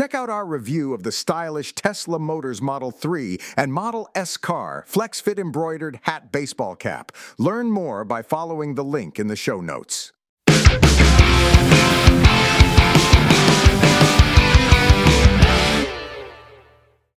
Check out our review of the stylish Tesla Motors Model 3 and Model S car, Flexfit embroidered hat baseball cap. Learn more by following the link in the show notes.